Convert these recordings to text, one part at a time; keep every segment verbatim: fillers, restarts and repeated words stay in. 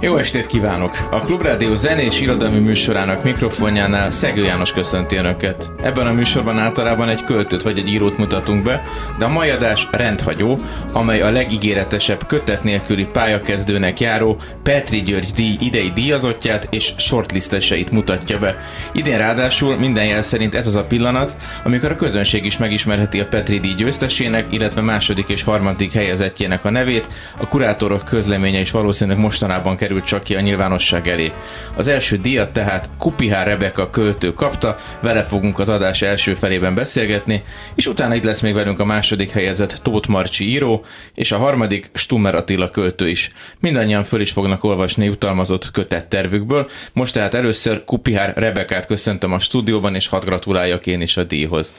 Jó estét kívánok! A Klubrádió zenés irodalmi műsorának mikrofonjánál Szegő János köszönti Önöket. Ebben a műsorban általában egy költőt vagy egy írót mutatunk be, de a mai adás rendhagyó, amely a legígéretesebb kötet nélküli pályakezdőnek járó Petri György-díj idei díjazottját és shortlisteseit mutatja be. Idén ráadásul minden jel szerint ez az a pillanat, amikor a közönség is megismerheti a Petri díj győztesének, illetve második és harmadik helyezettjének a nevét, a kurátorok közleménye is valószínűleg mostanában kerül csak ki a nyilvánosság elé. Az első díjat tehát Kupihár Rebeka költő kapta, vele fogunk az adás első felében beszélgetni, és utána itt lesz még velünk a második helyezett Tóth Marcsi író, és a harmadik Stummer Attila költő is. Mindannyian föl is fognak olvasni jutalmazott kötettervükből, most tehát először Kupihár Rebekát köszöntöm a stúdióban, és hadd gratuláljak én is a díjhoz.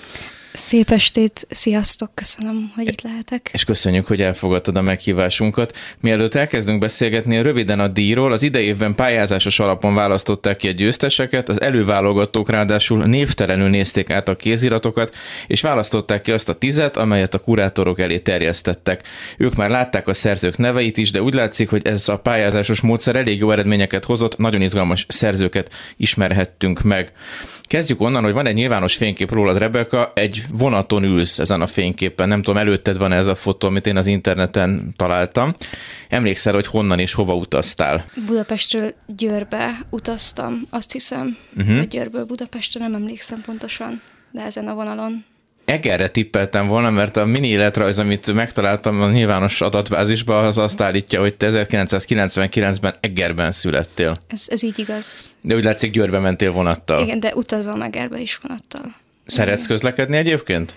Szép estét, sziasztok, köszönöm, hogy itt lehetek. És köszönjük, hogy elfogadtad a meghívásunkat. Mielőtt elkezdünk beszélgetni, röviden a díjról, az idei évben pályázásos alapon választották ki a győzteseket, az előválogatók ráadásul névtelenül nézték át a kéziratokat, és választották ki azt a tízet, amelyet a kurátorok elé terjesztettek. Ők már látták a szerzők neveit is, de úgy látszik, hogy ez a pályázásos módszer elég jó eredményeket hozott, nagyon izgalmas szerzőket ismerhettünk meg. Kezdjük onnan, hogy van egy nyilvános fénykép rólad, Rebeka, egy vonaton ülsz ezen a fényképen. Nem tudom, előtted van ez a fotó, amit én az interneten találtam. Emlékszel, hogy honnan és hova utaztál? Budapestről Győrbe utaztam, azt hiszem, uh-huh. hogy Győrből Budapestre, nem emlékszem pontosan, de ezen a vonalon. Egerre tippeltem volna, mert a mini életrajz, amit megtaláltam a nyilvános adatbázisban, az azt állítja, hogy te ezerkilencszázkilencvenkilencben Egerben születtél. Ez, ez így igaz. De úgy látszik, Győrbe mentél vonattal. Igen, de utazom Egerbe is vonattal. Szeretsz közlekedni egyébként?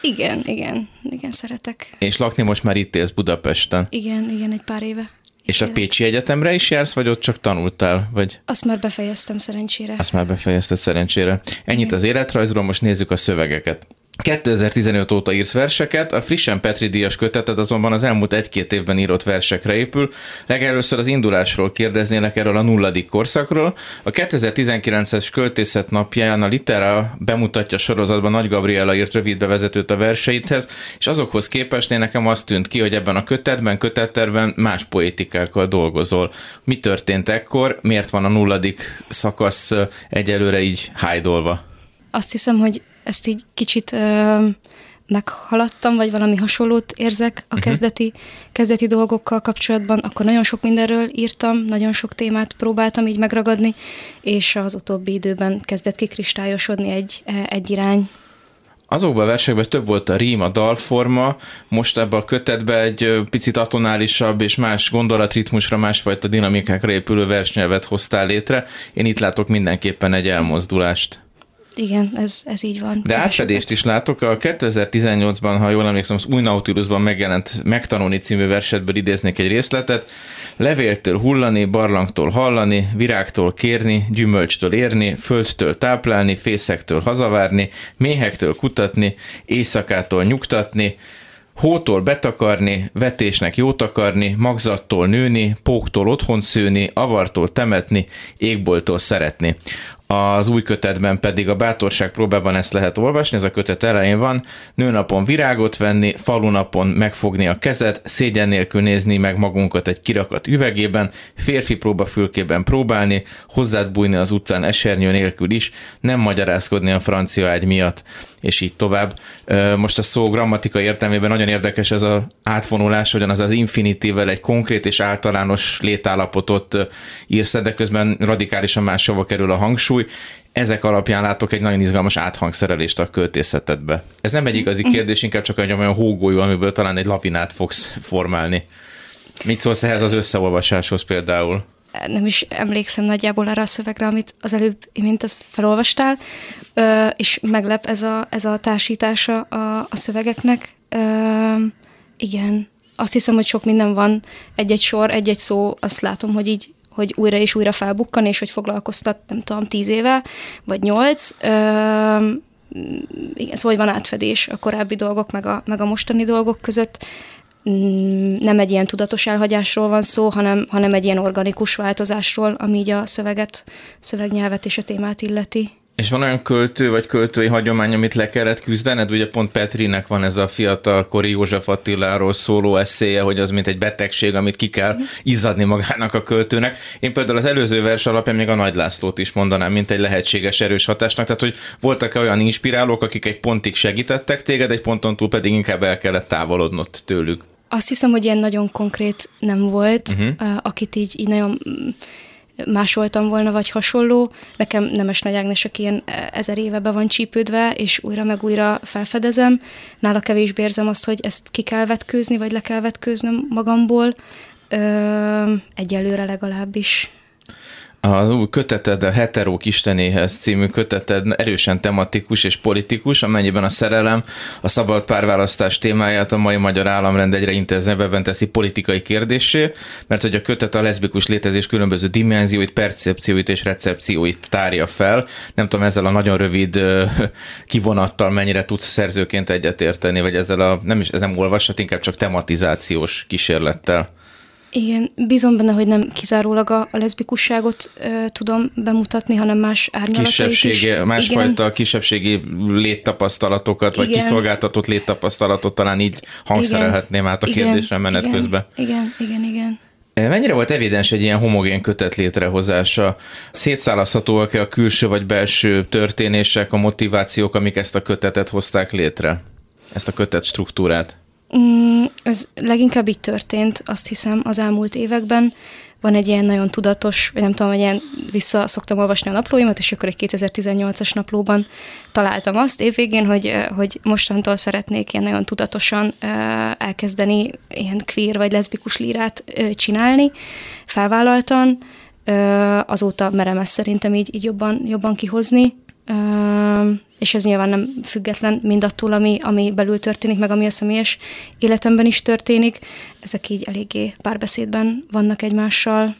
Igen, igen, igen, szeretek. És lakni most már itt élsz Budapesten? Igen, igen, egy pár éve. És a Pécsi Egyetemre is jársz, vagy ott csak tanultál? Vagy... Azt már befejeztem szerencsére. Azt már befejezted szerencsére. Ennyit igen. Az életrajzról, most nézzük a szövegeket. kétezer-tizenöt óta írsz verseket, a frissen Petri díjas köteted azonban az elmúlt egy-két évben írott versekre épül. Legelőször az indulásról kérdeznélek, erről a nulladik korszakról. A kétezer-tizenkilences költészet napján a Litera bemutatja sorozatban Nagy Gabriella írt rövid bevezetőt a verseidhez, és azokhoz képest én nekem azt tűnt ki, hogy ebben a kötetben, kötetterben más poétikákkal dolgozol. Mi történt ekkor? Miért van a nulladik szakasz egyelőre így hájdolva? Azt hiszem, hogy ezt így kicsit ö, meghaladtam, vagy valami hasonlót érzek a kezdeti, kezdeti dolgokkal kapcsolatban. Akkor nagyon sok mindenről írtam, nagyon sok témát próbáltam így megragadni, és az utóbbi időben kezdett kikristályosodni egy, egy irány. Azokban a versekben több volt a rím, a dalforma, most ebben a kötetben egy picit atonálisabb és más gondolatritmusra, másfajta dinamikákra épülő versnyelvet hoztál létre. Én itt látok mindenképpen egy elmozdulást. Igen, ez, ez így van. De átfedést is látok. A kétezer-tizennyolcban, ha jól emlékszem, az Új Nautilusban megjelent Megtanulni című versetből idéznék egy részletet. Levéltől hullani, barlangtól hallani, virágtól kérni, gyümölcstől érni, földtől táplálni, fészektől hazavárni, méhektől kutatni, éjszakától nyugtatni, hótól betakarni, vetésnek jót akarni, magzattól nőni, póktól otthon szőni, avartól temetni, égbolttól szeretni. Az új kötetben pedig a bátorság próbában ezt lehet olvasni, ez a kötet elején van, nőnapon virágot venni, falunapon megfogni a kezed, szégyen nélkül nézni meg magunkat egy kirakat üvegében, férfi próbafülkében próbálni, hozzád bújni az utcán esernyő nélkül is, nem magyarázkodni a francia ágy miatt, és így tovább. Most a szó grammatika értelmében nagyon érdekes ez az átfonulás, hogyan az az infinitível egy konkrét és általános létállapotot írsz, de közben radikálisan máshova kerül a hangsúly. Ezek alapján látok egy nagyon izgalmas áthangszerelést a költészetedbe. Ez nem egy igazi kérdés, inkább csak egy olyan hógolyó, amiből talán egy lavinát fogsz formálni. Mit szólsz ehhez az összeolvasáshoz például? Nem is emlékszem nagyjából arra a szövegre, amit az előbb, mint azt felolvastál, és meglep ez a, ez a társítása a, a szövegeknek. Igen. Azt hiszem, hogy sok minden van. Egy-egy sor, egy-egy szó, azt látom, hogy így hogy újra és újra felbukkan, és hogy foglalkoztat, nem tudom, tíz éve, vagy nyolc. Igen, szóval van átfedés a korábbi dolgok, meg a, meg a mostani dolgok között. Nem egy ilyen tudatos elhagyásról van szó, hanem, hanem egy ilyen organikus változásról, ami így a szöveget, szövegnyelvet és a témát illeti. És van olyan költő vagy költői hagyomány, amit le kellett küzdened? Ugye pont Petrinek van ez a fiatalkori József Attiláról szóló esszéje, hogy az mint egy betegség, amit ki kell izzadni magának a költőnek. Én például az előző vers alapján még a Nagy Lászlót is mondanám, mint egy lehetséges erős hatásnak. Tehát, hogy voltak olyan inspirálók, akik egy pontig segítettek téged, egy ponton túl pedig inkább el kellett távolodnod tőlük. Azt hiszem, hogy ilyen nagyon konkrét nem volt, uh-huh. akit így, így nagyon... másoltam volna, vagy hasonló. Nekem Nemes Nagy Ágnes, aki ilyen ezer éve be van csípődve, és újra meg újra felfedezem. Nála kevésbé érzem azt, hogy ezt ki kell vetkőzni, vagy le kell vetkőznöm magamból. Ö, egyelőre legalábbis. Az új köteted, a Heterók Istenéhez című köteted erősen tematikus és politikus, amennyiben a szerelem, a szabad párválasztás témáját a mai magyar államrend egyre intenzívebben teszi politikai kérdéssé, mert hogy a kötet a leszbikus létezés különböző dimenzióit, percepcióit és recepcióit tárja fel. Nem tudom, ezzel a nagyon rövid kivonattal mennyire tudsz szerzőként egyetérteni, vagy ezzel a, nem is ez nem olvashat, inkább csak tematizációs kísérlettel. Igen, bízom benne, hogy nem kizárólag a, a leszbikusságot ö, tudom bemutatni, hanem más árnyalatait is. Másfajta kisebbségi léttapasztalatokat, igen. vagy kiszolgáltatott léttapasztalatot talán így hangszerelhetném át a kérdésre menet igen. közben. Igen, igen, igen. Mennyire volt evidens egy ilyen homogén kötet létrehozása? Szétszállazhatóak-e a külső vagy belső történések, a motivációk, amik ezt a kötetet hozták létre? Ezt a kötet struktúrát? Mm, ez leginkább így történt, azt hiszem, az elmúlt években. Van egy ilyen nagyon tudatos, vagy nem tudom, hogy ilyen vissza szoktam olvasni a naplóimat, és akkor egy kétezer-tizennyolcas naplóban találtam azt évvégén, hogy, hogy mostantól szeretnék ilyen nagyon tudatosan elkezdeni ilyen queer vagy leszbikus lírát csinálni, felvállaltan. Azóta merem ezt szerintem így, így jobban, jobban kihozni. Uh, és ez nyilván nem független mindattól, ami, ami belül történik, meg ami a személyes életemben is történik. Ezek így eléggé párbeszédben vannak egymással.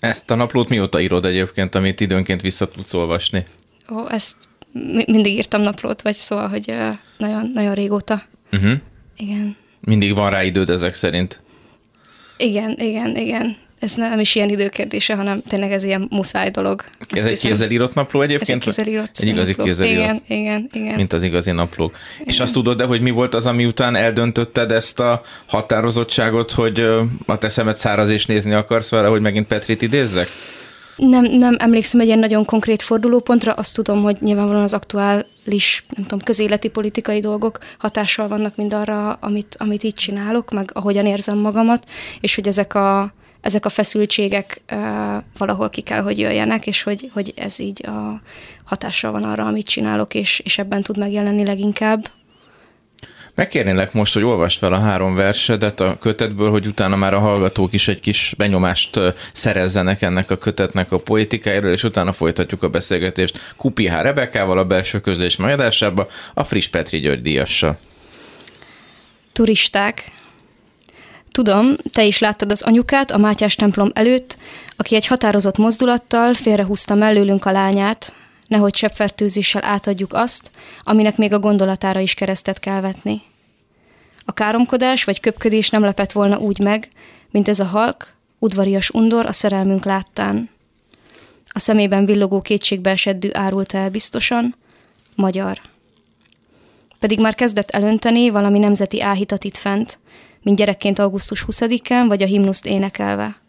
Ezt a naplót mióta írod egyébként, amit időnként vissza tudsz olvasni? Ó, ezt mi- mindig írtam naplót, vagy szóval, hogy uh, nagyon, nagyon régóta. Uh-huh. Igen. Mindig van rá időd ezek szerint? Igen, igen, igen. Ez nem is ilyen időkérdése, hanem tényleg ez ilyen muszáj dolog. Azt ez egy kézzelírott napló egyébként? Ez egy kézzelírott Egy igazi napló. kézzelírott. Igen, igen, igen. Mint az igazi naplók. Igen. És azt tudod-e, hogy mi volt az, ami után eldöntötted ezt a határozottságot, hogy a te szemed száraz és nézni akarsz vele, hogy megint Petrit idézzek? Nem, nem emlékszem egy ilyen nagyon konkrét fordulópontra, azt tudom, hogy nyilvánvalóan az aktuális, nem tudom, közéleti politikai dolgok hatással vannak mindarra, amit, amit így csinálok, meg ahogyan érzem magamat, és hogy ezek a Ezek a feszültségek uh, valahol ki kell, hogy jöjjenek, és hogy, hogy ez így a hatással van arra, amit csinálok, és, és ebben tud megjelenni leginkább. Megkérnélek most, hogy olvasd fel a három versedet a kötetből, hogy utána már a hallgatók is egy kis benyomást szerezzenek ennek a kötetnek a poétikájáról, és utána folytatjuk a beszélgetést Kupihár Rebekával, a belső közlés megadásába, a friss Petri György-díjassal. Turisták. Tudom, te is láttad az anyukát a Mátyás templom előtt, aki egy határozott mozdulattal félrehúzta mellőlünk a lányát, nehogy sebfertőzéssel átadjuk azt, aminek még a gondolatára is keresztet kell vetni. A káromkodás vagy köpködés nem lepett volna úgy meg, mint ez a halk, udvarias undor a szerelmünk láttán. A szemében villogó kétségbeeseddű árulta el biztosan, magyar. Pedig már kezdett elönteni valami nemzeti áhítat itt fent, mint gyerekként augusztus huszadikán, vagy a himnuszt énekelve.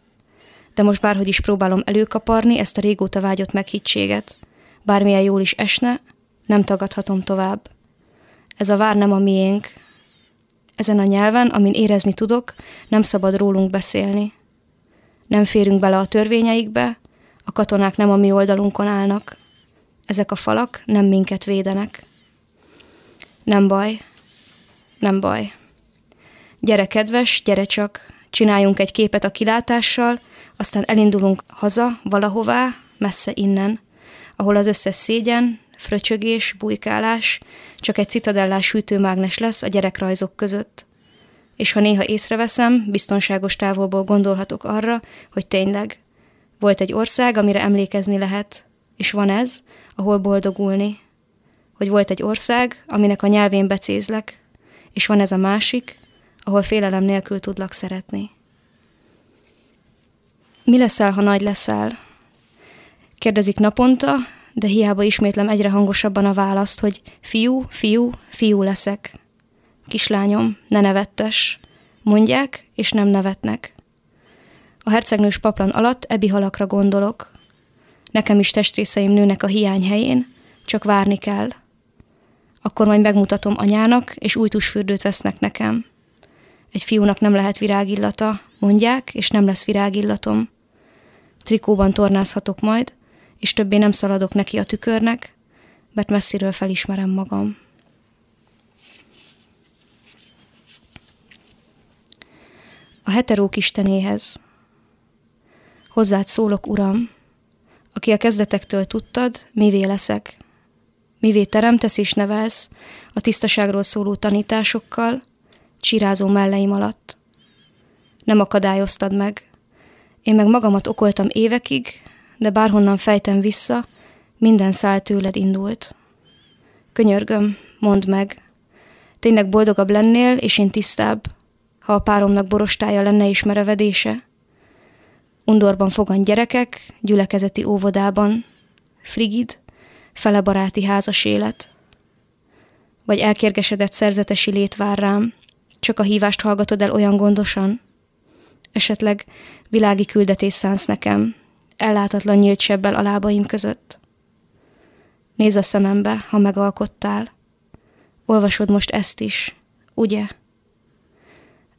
De most bárhogy is próbálom előkaparni ezt a régóta vágyott meghittséget. Bármilyen jól is esne, nem tagadhatom tovább. Ez a vár nem a miénk. Ezen a nyelven, amin érezni tudok, nem szabad rólunk beszélni. Nem férünk bele a törvényeikbe, a katonák nem a mi oldalunkon állnak. Ezek a falak nem minket védenek. Nem baj. Nem baj. Gyere kedves, gyere csak, csináljunk egy képet a kilátással, aztán elindulunk haza, valahová, messze innen, ahol az összes szégyen, fröcsögés, bujkálás, csak egy citadellás hűtőmágnes lesz a gyerekrajzok között. És ha néha észreveszem, biztonságos távolból gondolhatok arra, hogy tényleg, Volt egy ország, amire emlékezni lehet, és van ez, ahol boldogulni. Hogy volt egy ország, aminek a nyelvén becézlek, és van ez a másik, ahol félelem nélkül tudlak szeretni. Mi leszel, ha nagy leszel? Kérdezik naponta, de hiába ismétlem egyre hangosabban a választ, hogy fiú, fiú, fiú leszek. Kislányom, ne nevettes. Mondják, és nem nevetnek. A hercegnős paplan alatt ebi halakra gondolok. Nekem is testrészeim nőnek a hiány helyén, csak várni kell. Akkor majd megmutatom anyának, és új tusfürdőt vesznek nekem. Egy fiúnak nem lehet virágillata, mondják, és nem lesz virágillatom. Trikóban tornázhatok majd, és többé nem szaladok neki a tükörnek, mert messziről felismerem magam. A heterók istenéhez. Hozzád szólok, Uram, aki a kezdetektől tudtad, mivé leszek. Mivé teremtesz és nevelsz a tisztaságról szóló tanításokkal, csirázó melleim alatt. Nem akadályoztad meg. Én meg magamat okoltam évekig, de bárhonnan fejtem vissza, minden szál tőled indult. Könyörgöm, mondd meg. Tényleg boldogabb lennél, és én tisztább, ha a páromnak borostája lenne és merevedése. Undorban fogan gyerekek, gyülekezeti óvodában. Frigid, fele baráti házas élet. Vagy elkérgesedett szerzetesi lét vár rám, csak a hívást hallgatod el olyan gondosan. Esetleg világi küldetés szánsz nekem, ellátatlan nyílt sebbel a lábaim között. Nézz a szemembe, ha megalkottál. Olvasod most ezt is, ugye?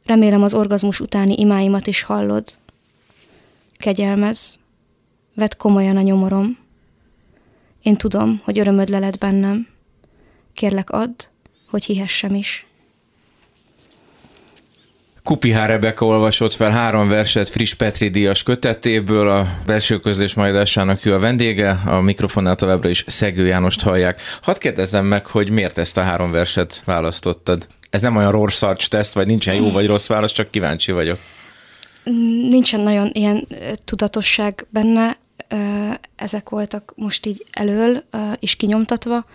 Remélem az orgazmus utáni imáimat is hallod. Kegyelmez, vedd komolyan a nyomorom. Én tudom, hogy örömöd leled bennem. Kérlek add, hogy hihessem is. Kupihár Rebeka olvasott fel három verset friss Petri díjas kötetéből, a belső közlés majdásának ő a vendége, a mikrofonnál továbbra is Szegő Jánost hallják. Hadd kérdezzem meg, hogy miért ezt a három verset választottad? Ez nem olyan rorszarcs teszt, vagy nincsen jó vagy rossz válasz, csak kíváncsi vagyok. Nincsen nagyon ilyen tudatosság benne, ezek voltak most így elől is kinyomtatva,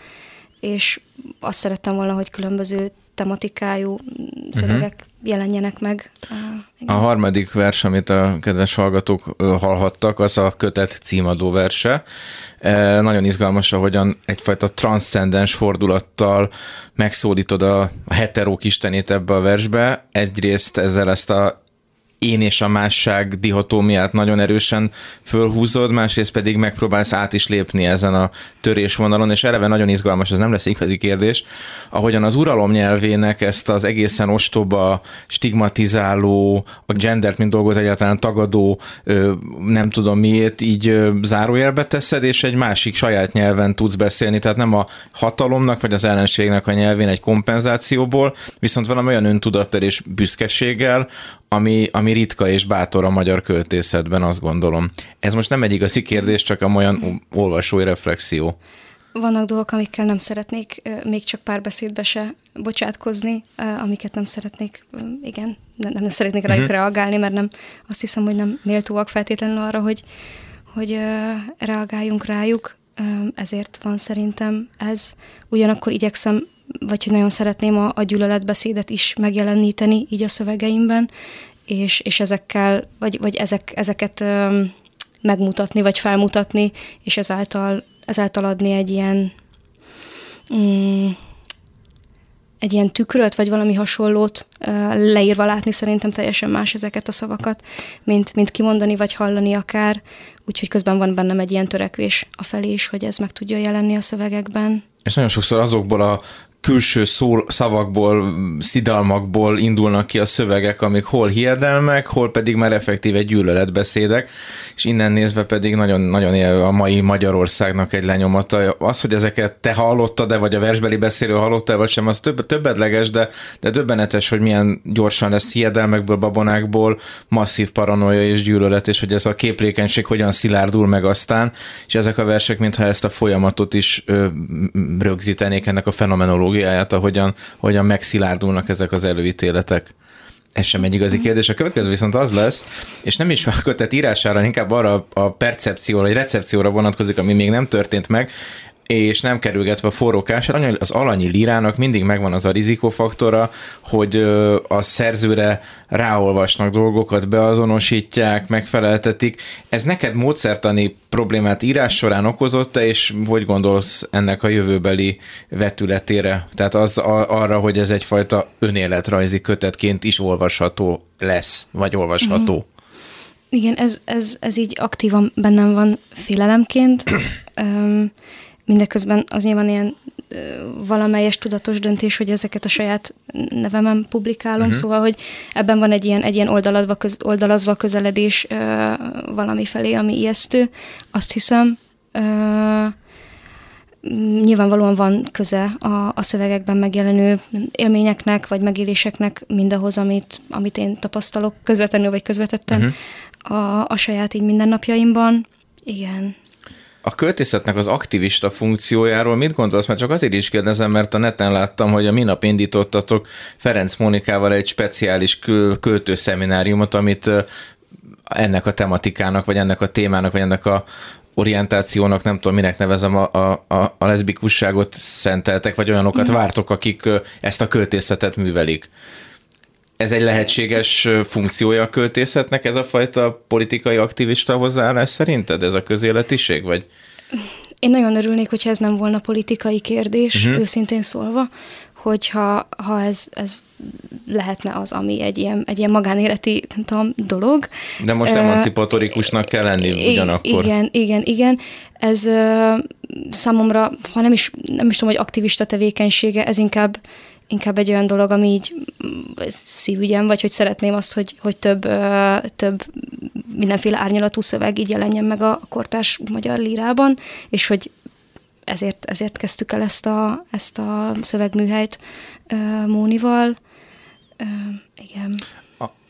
és azt szerettem volna, hogy különböző tematikájú szövegek uh-huh. jelenjenek meg. Igen. A harmadik vers, amit a kedves hallgatók hallhattak, az a kötet címadó verse. E, nagyon izgalmas, ahogyan egyfajta transzcendens fordulattal megszólítod a heterók istenét ebbe a versbe. Egyrészt ezzel ezt a én és a másság dihotómiát nagyon erősen fölhúzod, másrészt pedig megpróbálsz át is lépni ezen a törésvonalon, és eleve nagyon izgalmas, ez nem lesz igazi kérdés, ahogyan az uralom nyelvének ezt az egészen ostoba, stigmatizáló, a gendert, mint dolgot egyáltalán tagadó, nem tudom miért, így zárójelbe teszed, és egy másik saját nyelven tudsz beszélni, tehát nem a hatalomnak, vagy az ellenségnek a nyelvén egy kompenzációból, viszont valami olyan öntudattal és büszkeséggel, Ami, ami ritka és bátor a magyar költészetben, azt gondolom. Ez most nem egy igazi kérdés, csak amolyan olvasói reflexió. Vannak dolgok, amikkel nem szeretnék még csak párbeszédbe se bocsátkozni, amiket nem szeretnék, igen, nem, nem szeretnék rájuk uh-huh. reagálni, mert nem, azt hiszem, hogy nem méltóak feltétlenül arra, hogy, hogy reagáljunk rájuk, ezért van szerintem ez. Ugyanakkor igyekszem, vagy hogy nagyon szeretném a, a gyűlöletbeszédet is megjeleníteni így a szövegeimben, és, és ezekkel, vagy, vagy ezek, ezeket öm, megmutatni, vagy felmutatni, és ezáltal, ezáltal adni egy ilyen mm, egy ilyen tükröt, vagy valami hasonlót ö, leírva látni szerintem teljesen más ezeket a szavakat, mint, mint kimondani, vagy hallani akár, úgyhogy közben van bennem egy ilyen törekvés afelé is, hogy ez meg tudja jelenni a szövegekben. És nagyon sokszor azokból a külső szó, szavakból, szidalmakból indulnak ki a szövegek, amik hol hiedelmek, hol pedig már effektíve gyűlöletbeszédek, és innen nézve pedig nagyon-nagyon él a mai Magyarországnak egy lenyomata. Az, hogy ezeket te hallottad-e, vagy a versbeli beszélő hallottad-e, vagy sem, az több, többedleges, de, de döbbenetes, hogy milyen gyorsan lesz hiedelmekből, babonákból masszív paranoia és gyűlölet, és hogy ez a képlékenység hogyan szilárdul meg aztán, és ezek a versek, mintha ezt a folyamatot is ö, rögzítenék ennek a fenomenológiáját, ahogyan, ahogyan megszilárdulnak ezek az előítéletek. Ez sem egy igazi kérdés. A következő viszont az lesz, és nem is a kötet írására, inkább arra a percepcióra, vagy recepcióra vonatkozik, ami még nem történt meg, és nem kerülgetve a forrókásra. Az alanyi lírának mindig megvan az a rizikófaktora, hogy a szerzőre ráolvasnak dolgokat, beazonosítják, megfeleltetik. Ez neked módszertani problémát írás során okozott-e, és hogy gondolsz ennek a jövőbeli vetületére? Tehát az a, arra, hogy ez egyfajta önéletrajzi kötetként is olvasható lesz, vagy olvasható. Mm-hmm. Igen, ez, ez, ez így aktívan bennem van félelemként. um, Mindeközben az nyilván ilyen ö, valamelyes tudatos döntés, hogy ezeket a saját nevemen publikálom, uh-huh. szóval, hogy ebben van egy ilyen, egy ilyen oldaladva köz, oldalazva közeledés ö, valami felé, ami ijesztő. Azt hiszem, ö, nyilvánvalóan van köze a, a szövegekben megjelenő élményeknek, vagy megéléseknek mindahhoz, amit, amit én tapasztalok közvetlenül, vagy közvetetten uh-huh. a, a saját így mindennapjaimban. Igen. A költészetnek az aktivista funkciójáról mit gondolsz? Mert csak azért is kérdezem, mert a neten láttam, hogy a minap indítottatok Ferenc Mónikával egy speciális költőszemináriumot, amit ennek a tematikának, vagy ennek a témának, vagy ennek a orientációnak, nem tudom, minek nevezem, a, a, a leszbikusságot szenteltek, vagy olyanokat mm. vártok, akik ezt a költészetet művelik. Ez egy lehetséges funkciója a költészetnek, ez a fajta politikai aktivista hozzáállás szerinted? Ez a közéletiség, vagy? Én nagyon örülnék, hogyha ez nem volna politikai kérdés, uh-huh. őszintén szólva, hogyha ha ez, ez lehetne az, ami egy ilyen, egy ilyen magánéleti, nem tudom, dolog. De most emancipatorikusnak kell lenni ugyanakkor. Igen, igen, igen. Ez számomra, ha nem is, nem is tudom, hogy aktivista tevékenysége, ez inkább Inkább egy olyan dolog, ami így szívügyem, vagy hogy szeretném azt, hogy, hogy több, több mindenféle árnyalatú szöveg így jelenjen meg a kortárs magyar lírában, és hogy ezért, ezért kezdtük el ezt a, ezt a szövegműhelyt Mónival. Igen.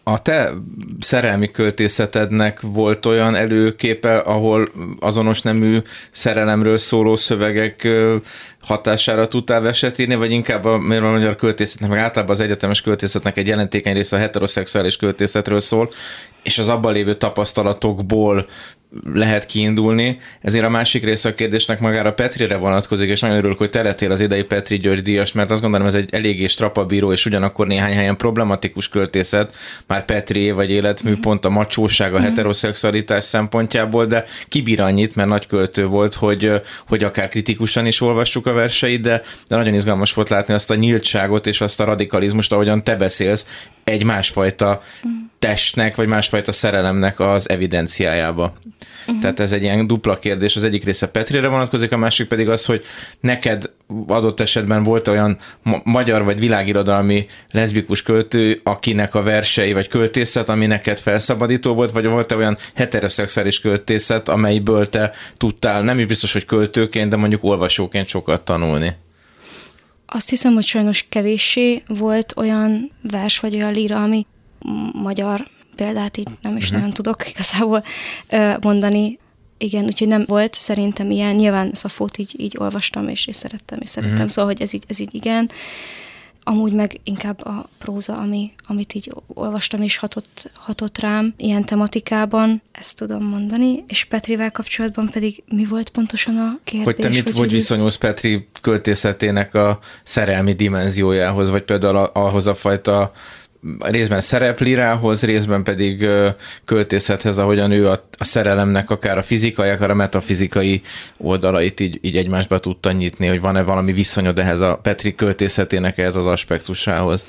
A te szerelmi költészetednek volt olyan előképe, ahol azonos nemű szerelemről szóló szövegek hatására tudtál verset írni, vagy inkább a, a magyar költészetnek, meg általában az egyetemes költészetnek egy jelentékeny része a heteroszexuális költészetről szól, és az abban lévő tapasztalatokból lehet kiindulni. Ezért a másik része a kérdésnek magára Petrire vonatkozik, és nagyon örülök, hogy te lettél az idei Petri György-díjas, mert azt gondolom, ez egy eléggé strapabíró, és ugyanakkor néhány helyen problematikus költészet, már Petri vagy életmű, mm-hmm. pont a macsóság, a mm-hmm. heteroszexualitás szempontjából, de kibír annyit, mert nagy költő volt, hogy, hogy akár kritikusan is olvassuk a verseit, de, de nagyon izgalmas volt látni azt a nyíltságot és azt a radikalizmust, ahogyan te beszélsz, egy másfajta testnek, vagy másfajta szerelemnek az evidenciájába. Uh-huh. Tehát ez egy ilyen dupla kérdés, az egyik része Petrire vonatkozik, a másik pedig az, hogy neked adott esetben volt olyan ma- magyar vagy világirodalmi leszbikus költő, akinek a versei vagy költészet, ami neked felszabadító volt, vagy volt-e olyan heteroszexuális költészet, amelyből te tudtál, nem is biztos, hogy költőként, de mondjuk olvasóként sokat tanulni? Azt hiszem, hogy sajnos kevéssé volt olyan vers vagy olyan líra, ami magyar példát így nem is nagyon tudok igazából mondani. Igen, úgyhogy nem volt szerintem ilyen. Nyilván Szafót így, így olvastam, és, és szerettem, és szerettem. Uh-huh. Szóval, hogy ez így, ez így igen. Amúgy meg inkább a próza, ami, amit így olvastam, és hatott, hatott rám ilyen tematikában. Ezt tudom mondani. És Petrivel kapcsolatban pedig mi volt pontosan a kérdés? Hogy te mit, hogy, hogy viszonyulsz Petri költészetének a szerelmi dimenziójához, vagy például ahhoz a fajta részben szereplirához, részben pedig költészethez, ahogyan ő a, a szerelemnek akár a fizikai, akár a metafizikai oldalait így, így egymásba tudta nyitni, hogy van-e valami viszonyod ehhez a Petri költészetének ehhez az aspektusához?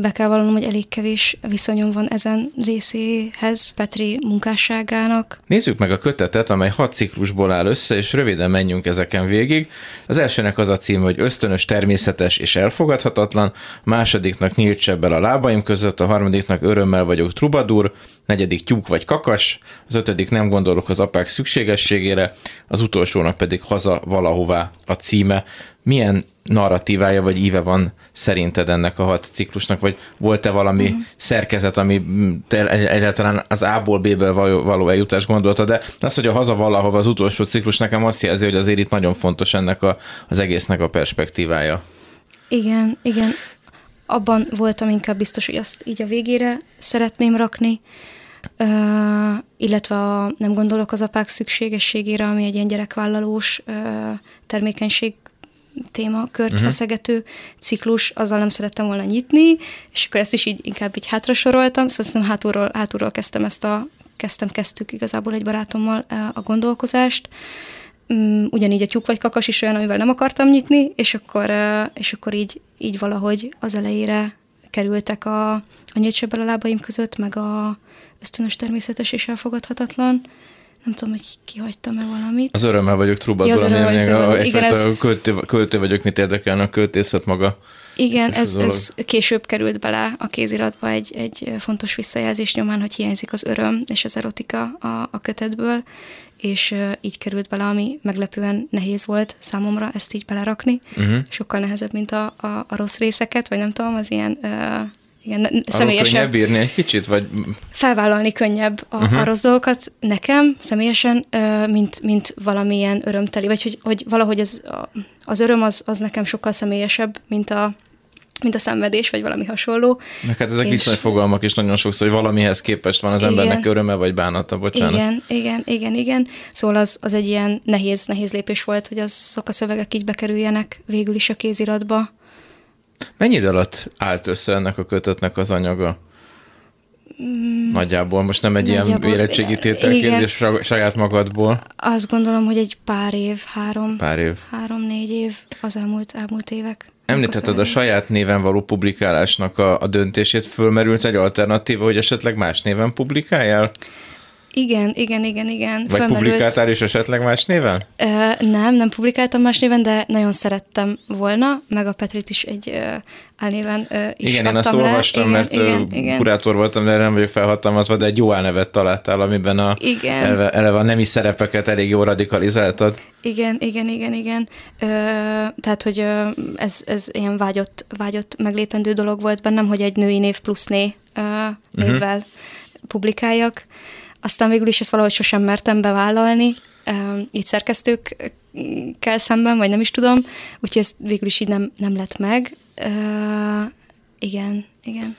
Be kell vallanom, hogy elég kevés viszonyom van ezen részéhez, Petri munkásságának. Nézzük meg a kötetet, amely hat ciklusból áll össze, és röviden menjünk ezeken végig. Az elsőnek az a cím, hogy ösztönös, természetes és elfogadhatatlan, másodiknak nyílt sebbel a lábaim között, a harmadiknak örömmel vagyok trubadúr, negyedik tyúk vagy kakas, az ötödik nem gondolok az apák szükségességére, az utolsónak pedig haza valahová a címe. Milyen narratívája vagy íve van szerinted ennek a hat ciklusnak, vagy volt-e valami uh-huh. szerkezet, ami egyáltalán az A-ból B-ből való eljutás gondolta, de az, hogy a haza valahova az utolsó ciklus nekem azt jelzi, hogy azért itt nagyon fontos ennek a, az egésznek a perspektívája. Igen, igen. abban voltam inkább biztos, hogy azt így a végére szeretném rakni, Ö, illetve a, nem gondolok az apák szükségességére, ami egy ilyen gyerekvállalós ö, termékenység téma, körtfeszegető uh-huh. ciklus, azzal nem szerettem volna nyitni, és akkor ezt is így inkább így hátra soroltam, szóval aztán hátulról, hátulról kezdtem ezt a, kezdtem, kezdtük igazából egy barátommal a gondolkozást. Ugyanígy a tyúk vagy kakas is olyan, amivel nem akartam nyitni, és akkor, és akkor így, így valahogy az elejére kerültek a, a nyíltsebbel a lábaim között, meg a ösztönös természetes és elfogadhatatlan. Nem tudom, hogy kihagytam-e valamit. Az örömmel vagyok trúbadban, ja, amíg a, igen, ez... a költő, költő vagyok, mit érdekelne a költészet maga. Igen, ez, ez később került bele a kéziratba egy, egy fontos visszajelzés nyomán, hogy hiányzik az öröm és az erotika a, a kötetből, és így került bele, ami meglepően nehéz volt számomra ezt így belerakni. Uh-huh. Sokkal nehezebb, mint a, a, a rossz részeket, vagy nem tudom, az ilyen... Uh, Igen, személyesen. Arról könnyebb írni egy kicsit? Vagy... Felvállalni könnyebb a, uh-huh. a rossz dolgokat nekem személyesen, mint, mint valamilyen örömteli. Vagy hogy, hogy valahogy az, az öröm az, az nekem sokkal személyesebb, mint a, mint a szenvedés, vagy valami hasonló. Meg hát ezek és... viszonyfogalmak is nagyon sokszor, hogy valamihez képest van az igen. embernek öröme, vagy bánata, bocsánat. Igen, igen, igen, igen. Szóval az, az egy ilyen nehéz, nehéz lépés volt, hogy azok a szövegek így bekerüljenek végül is a kéziratba. Mennyi idő alatt állt össze ennek a kötetnek az anyaga? Mm, Nagyjából most nem egy ilyen érettségi tételkérdés saját magadból. Azt gondolom, hogy egy pár év, három, pár év. három-négy év az elmúlt, elmúlt évek. Említetted a saját néven való publikálásnak a, a döntését, fölmerült egy alternatíva, hogy esetleg más néven publikáljál? Igen, igen, igen, igen. Vagy felmerült. Publikáltál is esetleg más néven? Ö, nem, nem publikáltam más néven, de nagyon szerettem volna, meg a Petrit is egy ö, álnéven ö, is igen, én azt le. olvastam, igen, mert igen, igen. kurátor voltam, de erre nem vagyok felhatalmazva, de egy jó álnevet találtál, amiben a, eleve, eleve a nemi szerepeket elég jól radikalizáltad. Igen, igen, igen, igen. Ö, tehát, hogy ö, ez, ez ilyen vágyott, vágyott meglépendő dolog volt bennem, hogy egy női név plusz né ö, névvel uh-huh. publikáljak. Aztán végül is ezt valahogy sosem mertem bevállalni, így szerkesztőkkel szemben, vagy nem is tudom, úgyhogy ez végül is így nem, nem lett meg. Uh, igen, igen.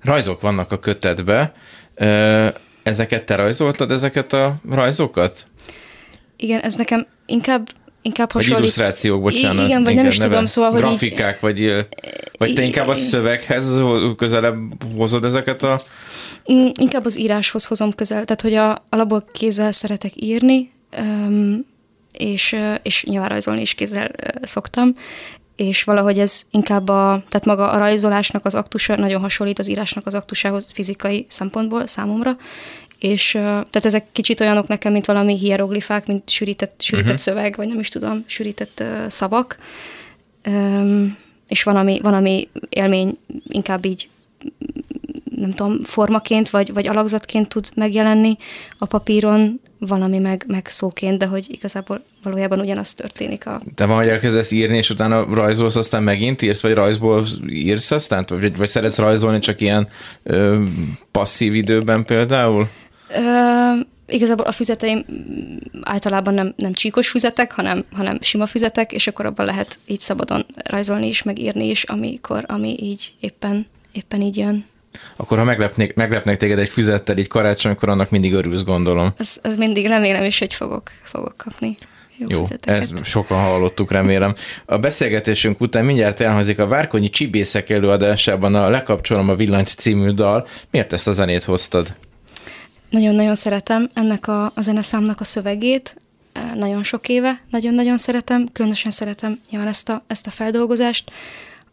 Rajzok vannak a kötetben. Uh, ezeket te rajzoltad, ezeket a rajzokat? Igen, ez nekem inkább Inkább hasonlít. Vagy illusztrációk, bocsánat. Igen, vagy nem is neve. tudom, szóval, hogy grafikák, így... vagy, vagy te inkább a szöveghez közelebb hozod ezeket a... Inkább az íráshoz hozom közel. Tehát, hogy a, alapból kézzel szeretek írni, és, és nyilván rajzolni is kézzel szoktam, és valahogy ez inkább a... Tehát maga a rajzolásnak az aktusa nagyon hasonlít az írásnak az aktusához fizikai szempontból számomra, és tehát ezek kicsit olyanok nekem, mint valami hieroglifák, mint sűrített, sűrített uh-huh. szöveg, vagy nem is tudom, sűrített uh, szavak. Um, és van ami, van, ami élmény inkább így, nem tudom, formaként, vagy, vagy alakzatként tud megjelenni a papíron, valami meg, meg szóként, de hogy igazából valójában ugyanaz történik. A... Te van, hogy elkezdesz írni, és utána rajzolsz, aztán megint írsz, vagy rajzból írsz aztán? Vagy, vagy szeretsz rajzolni csak ilyen ö, passzív időben például? Ö, igazából a füzeteim általában nem, nem csíkos füzetek, hanem, hanem sima füzetek, és akkor abban lehet így szabadon rajzolni is, meg írni is, amikor, ami így éppen, éppen így jön. Akkor ha meglepnék, meglepnék téged egy füzettel így karácsonykor, annak mindig örülsz, gondolom. Ez, ez mindig, remélem is, hogy fogok, fogok kapni jó, jó füzeteket. Ezt sokan hallottuk, remélem. A beszélgetésünk után mindjárt elhangzik a Várkonyi Csibészek előadásában a Lekapcsolom a villanyt című dal. Miért ezt a zenét hoztad? Nagyon-nagyon szeretem ennek a, a zeneszámnak a szövegét. Nagyon sok éve nagyon-nagyon szeretem. Különösen szeretem nyilván ezt a, ezt a feldolgozást.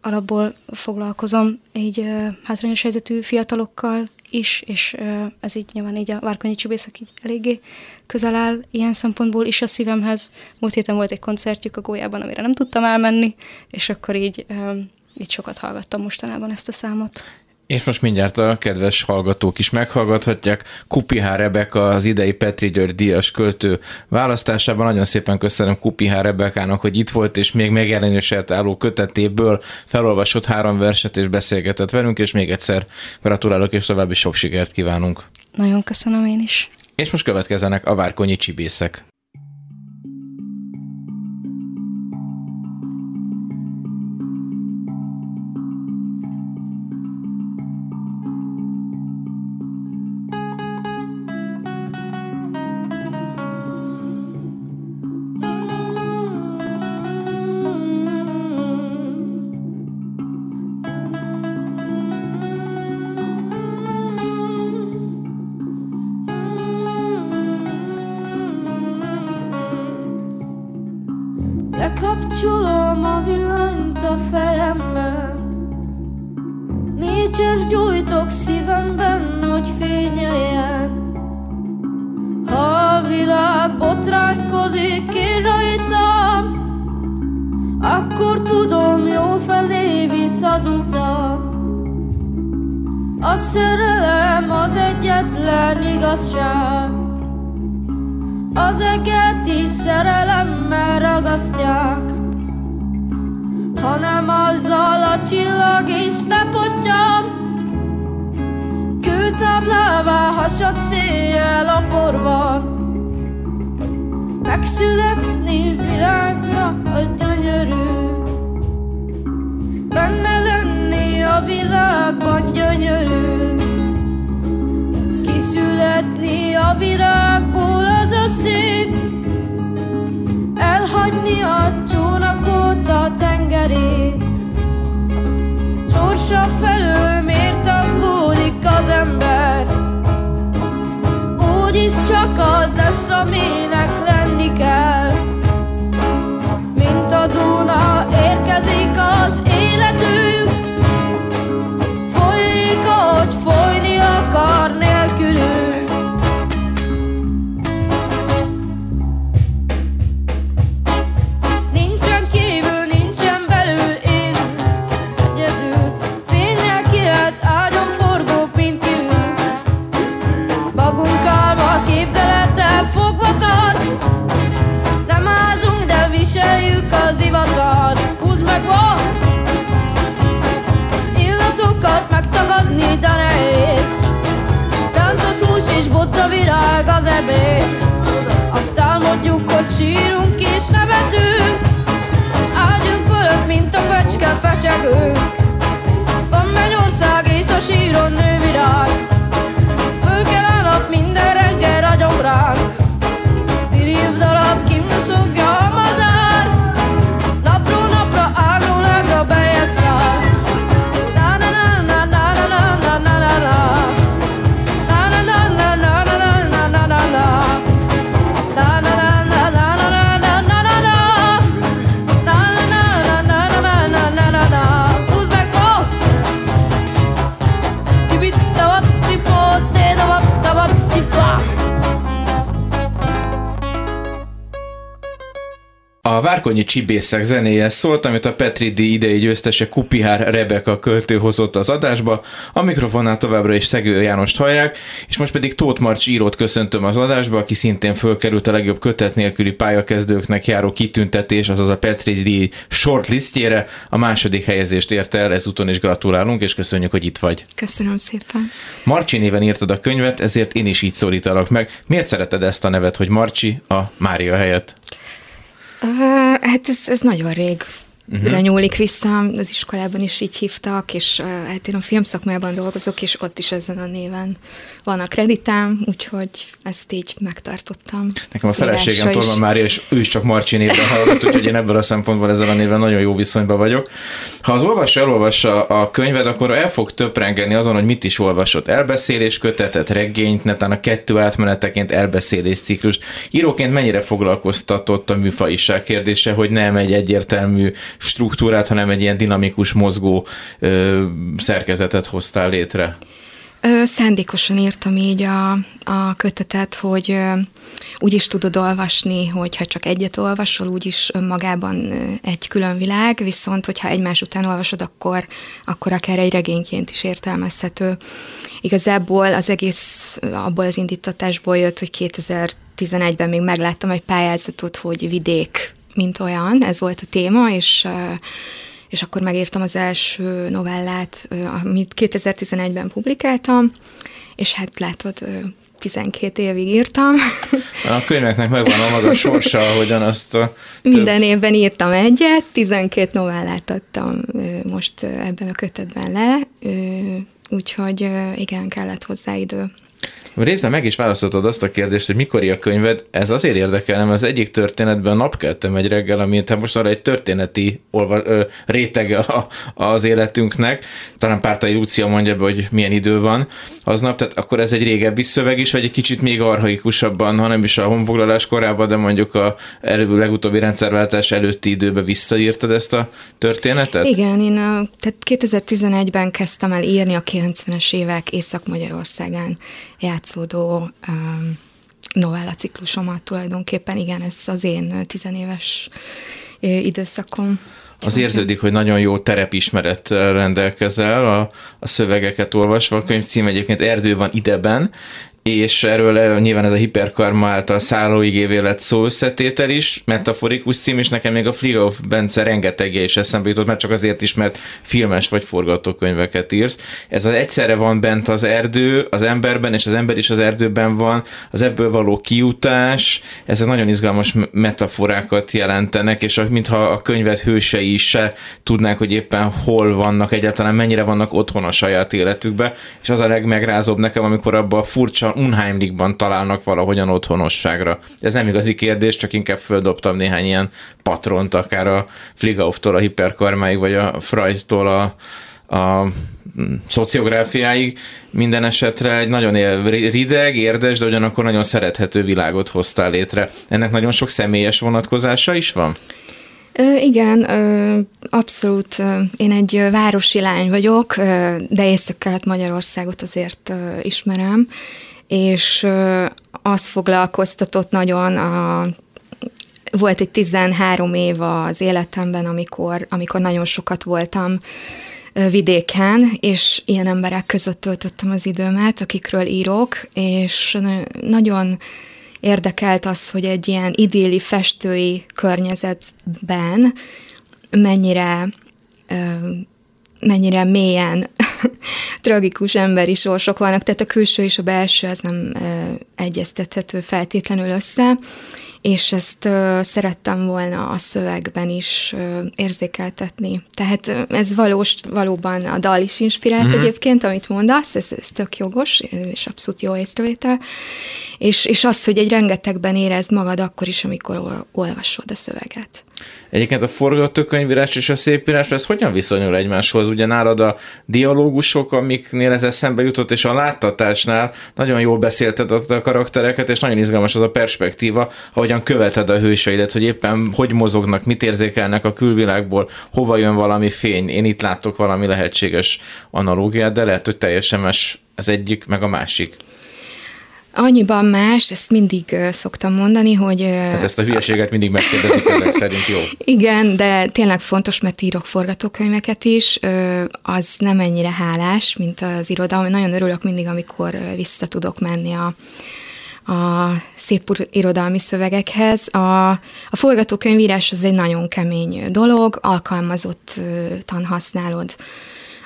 Alapból foglalkozom így ö, hátrányos helyzetű fiatalokkal is, és ö, ez így nyilván így a Várkonyi Csibészek így eléggé közel áll ilyen szempontból is a szívemhez. Múlt héten volt egy koncertjük a Gólyában, amire nem tudtam elmenni, és akkor így, ö, így sokat hallgattam mostanában ezt a számot. És most mindjárt a kedves hallgatók is meghallgathatják. Kupihár Rebeka, az idei Petri György-díjas költő választásában. Nagyon szépen köszönöm Kupihár Rebekának, hogy itt volt, és még megjelenésért álló kötetéből felolvasott három verset, és beszélgetett velünk, és még egyszer gratulálok, és további sok sikert kívánunk. Nagyon köszönöm én is. És most következzenek a Várkonyi Csibészek. a fejemben, mécses gyújtok szívemben, hogy fényeljen. Ha a világ botránkozik én rajtam, akkor tudom, jó felé visz az utam. A szerelem az egyetlen igazság, az egeti szerelemmel ragasztják, hanem azzal a csillag és nepottyam, kőtáblává hasad széjjel a porban. Megszületni világra a gyönyörű, benne lenni a világban gyönyörű, kiszületni a virágból az a szép, elhagyni a csónakot, a tengerét. Sorsa felől miért aggódik az ember? Úgyis csak az lesz, aminek lenni kell. Mint a Duna érkezik az életünk, folyik, ahogy folyni akar nélkülünk. Viseljük az ivatart, húzd meg van! Illatokat megtagadni, de nehéz. Rántott hús és boccavirág az ebéd. Azt álmodjuk, hogy sírunk és nevetünk, ágyunk fölött, mint a fecske fecsegünk. Van mennyország és a síron nő virág, föl kell a nap, minden reggel ragyog ránk. Tirib darab, kim szokja a madár, a Várkonyi Csibészek zenéje szólt, amit a Petri díj idei győztese Kupihár Rebeka költő hozott az adásba. A mikrofonnál továbbra is Szegő Jánost hallják, és most pedig Tóth Marcsi írót köszöntöm az adásba, aki szintén fölkerült a legjobb kötet nélküli pályakezdőknek járó kitüntetés, azaz a Petri díj shortlistjére. A második helyezést érte el, ezúton is gratulálunk, és köszönjük, hogy itt vagy. Köszönöm szépen. Marcsi néven írtad a könyvet, ezért én is így szólítalak meg. Miért szereted ezt a nevet, hogy Marcsi a Mária helyett? Uh, hát ez, ez nagyon rég uh-huh. nyúlik vissza, az iskolában is így hívtak, és uh, hát én a filmszakmában dolgozok, és ott is ezen a néven van a kreditám, úgyhogy ezt így megtartottam. Nekem a feleségem Torban Mária, és ő is csak Marcsi névben hallott, úgyhogy én ebből a szempontból ezzel a névvel nagyon jó viszonyban vagyok. Ha az olvasó elolvassa a könyved, akkor el fog töprengeni azon, hogy mit is olvasott. Elbeszélés kötetet, regényt, netán a kettő átmeneteként elbeszélés ciklust. Íróként mennyire foglalkoztatott a műfajiság kérdése, hogy nem egy egyértelmű struktúrát, hanem egy ilyen dinamikus, mozgó ö, szerkezetet hoztál létre? Ö, szándékosan írtam így a, a kötetet, hogy ö, úgy is tudod olvasni, hogyha csak egyet olvasol, úgyis önmagában egy külön világ, viszont hogyha egymás után olvasod, akkor, akkor akár egy regényként is értelmezhető. Igazából az egész abból az indítatásból jött, hogy kétezer-tizenegyben még megláttam egy pályázatot, hogy vidék mint olyan, ez volt a téma, és, és akkor megírtam az első novellát, amit kétezer-tizenegyben publikáltam, és hát látod, tizenkét évig írtam. A könyveknek megvan a maga sorsa, ahogyan azt a több... Minden évben írtam egyet, tizenkét novellát adtam most ebben a kötetben le, úgyhogy igen, kellett hozzá idő. Részben meg is válaszoltad azt a kérdést, hogy mikori a könyved, ez azért érdekel, mert az egyik történetben napkeltem egy reggel, ami tehát most arra egy történeti olva, ö, rétege a, az életünknek, talán Pártai Lúcia mondja be, hogy milyen idő van aznap, tehát akkor ez egy régebbi szöveg is, vagy egy kicsit még arhaikusabban, hanem is a honfoglalás korában, de mondjuk a elő, legutóbbi rendszerváltás előtti időben visszaírtad ezt a történetet? Igen, én a, tehát kétezer-tizenegyben kezdtem el írni a kilencvenes évek Észak-Magyarországán játszódó um, novellaciklusomat tulajdonképpen. Igen, ez az én tizenéves időszakom. Az érződik, hogy nagyon jó terepismeret rendelkezel a, a szövegeket olvasva. A könyv cím egyébként Erdő van idebenn, és erről nyilván ez a hiperkarma által szállóigévé lett szó összetétel is, metaforikus cím, és nekem még a Filó Bence rengetegje is eszembe jutott, mert csak azért is, mert filmes vagy forgatókönyveket írsz. Ez az egyszerre van bent az erdő, az emberben, és az ember is az erdőben van, az ebből való kijutás, ezek nagyon izgalmas metaforákat jelentenek, és mintha a könyvet hősei is se tudnák, hogy éppen hol vannak egyáltalán, mennyire vannak otthon a saját életükben, és az a legmegrázóbb nekem, amikor abban a furcsa unheimlichban találnak valahogyan otthonosságra. Ez nem igazi kérdés, csak inkább földobtam néhány ilyen patront, akár a Fligauftól a hiperkarmáig, vagy a Freudtól a, a szociográfiáig. Minden esetre egy nagyon rideg, érdes, de ugyanakkor nagyon szerethető világot hoztál létre. Ennek nagyon sok személyes vonatkozása is van? Igen, abszolút. Én egy városi lány vagyok, de Észak-Kelet-Magyarországot azért ismerem, és az foglalkoztatott nagyon a... Volt egy tizenhárom év az életemben, amikor, amikor nagyon sokat voltam vidéken, és ilyen emberek között töltöttem az időmet, akikről írok, és nagyon érdekelt az, hogy egy ilyen idilli festői környezetben mennyire, mennyire mélyen tragikus emberi sorsok vannak, tehát a külső és a belső ez nem egyeztethető feltétlenül össze, és ezt szerettem volna a szövegben is érzékeltetni. Tehát ez valós, valóban a dal is inspirált mm-hmm. egyébként, amit mondasz, ez, ez tök jogos, és abszolút jó észrevétel, és, és az, hogy egy rengetegben érezd magad akkor is, amikor olvasod a szöveget. Egyébként a forgatókönyvírás és a szépírás, ez hogyan viszonyul egymáshoz? Ugye nálad a dialógusok, amiknél ez eszembe jutott, és a láttatásnál nagyon jól beszélted a karaktereket, és nagyon izgalmas az a perspektíva, ahogyan követed a hőseidet, hogy éppen hogy mozognak, mit érzékelnek a külvilágból, hova jön valami fény. Én itt látok valami lehetséges analógiát, de lehet, hogy teljesen más az egyik, meg a másik. Annyiban más, ezt mindig szoktam mondani, hogy... Hát ezt a hülyeséget mindig megkérdezik, ezek szerint jó. Igen, de tényleg fontos, mert írok forgatókönyveket is, az nem ennyire hálás, mint az irodalom. Nagyon örülök mindig, amikor vissza tudok menni a, a szép irodalmi szövegekhez. A, a forgatókönyvírás az egy nagyon kemény dolog, alkalmazottan használod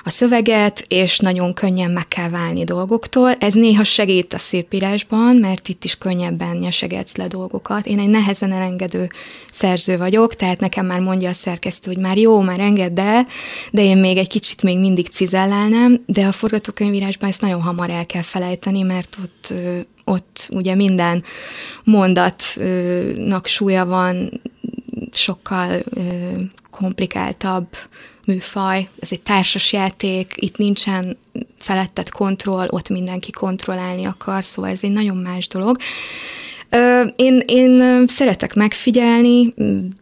a szöveget, és nagyon könnyen meg kell válni dolgoktól. Ez néha segít a szépírásban, mert itt is könnyebben nyesegetsz le dolgokat. Én egy nehezen elengedő szerző vagyok, tehát nekem már mondja a szerkesztő, hogy már jó, már engedd el, de én még egy kicsit még mindig cizellálnám, de a forgatókönyvírásban ezt nagyon hamar el kell felejteni, mert ott, ott ugye minden mondatnak súlya van, sokkal komplikáltabb műfaj, ez egy társasjáték, itt nincsen felettet kontroll, ott mindenki kontrollálni akar, szóval ez egy nagyon más dolog. Én, én szeretek megfigyelni,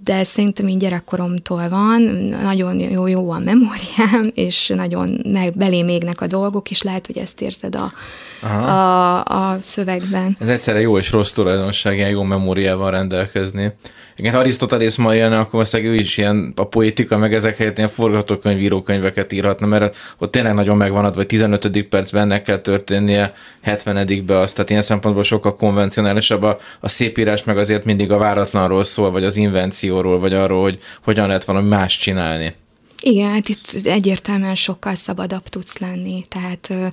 de szerintem így gyerekkoromtól van, nagyon jó, jó a memóriám, és nagyon belém égnek a dolgok, és lehet, hogy ezt érzed a, a, a szövegben. Ez egyszerre jó és rossz tulajdonság, ilyen jó memóriával rendelkezni. Igen, Arisztotelész ma jön, akkor aztán ő is ilyen a poétika, meg ezek helyett ilyen forgatókönyvírókönyveket írhatna, mert ott tényleg nagyon megvan adva, vagy tizenötödik percben ennek kell történnie, hetvenedikben azt, tehát ilyen szempontból sokkal konvencionálisabb a, a szépírás, meg azért mindig a váratlanról szól, vagy az invencióról, vagy arról, hogy hogyan lehet valami más csinálni. Igen, hát itt egyértelműen sokkal szabadabb tudsz lenni, tehát...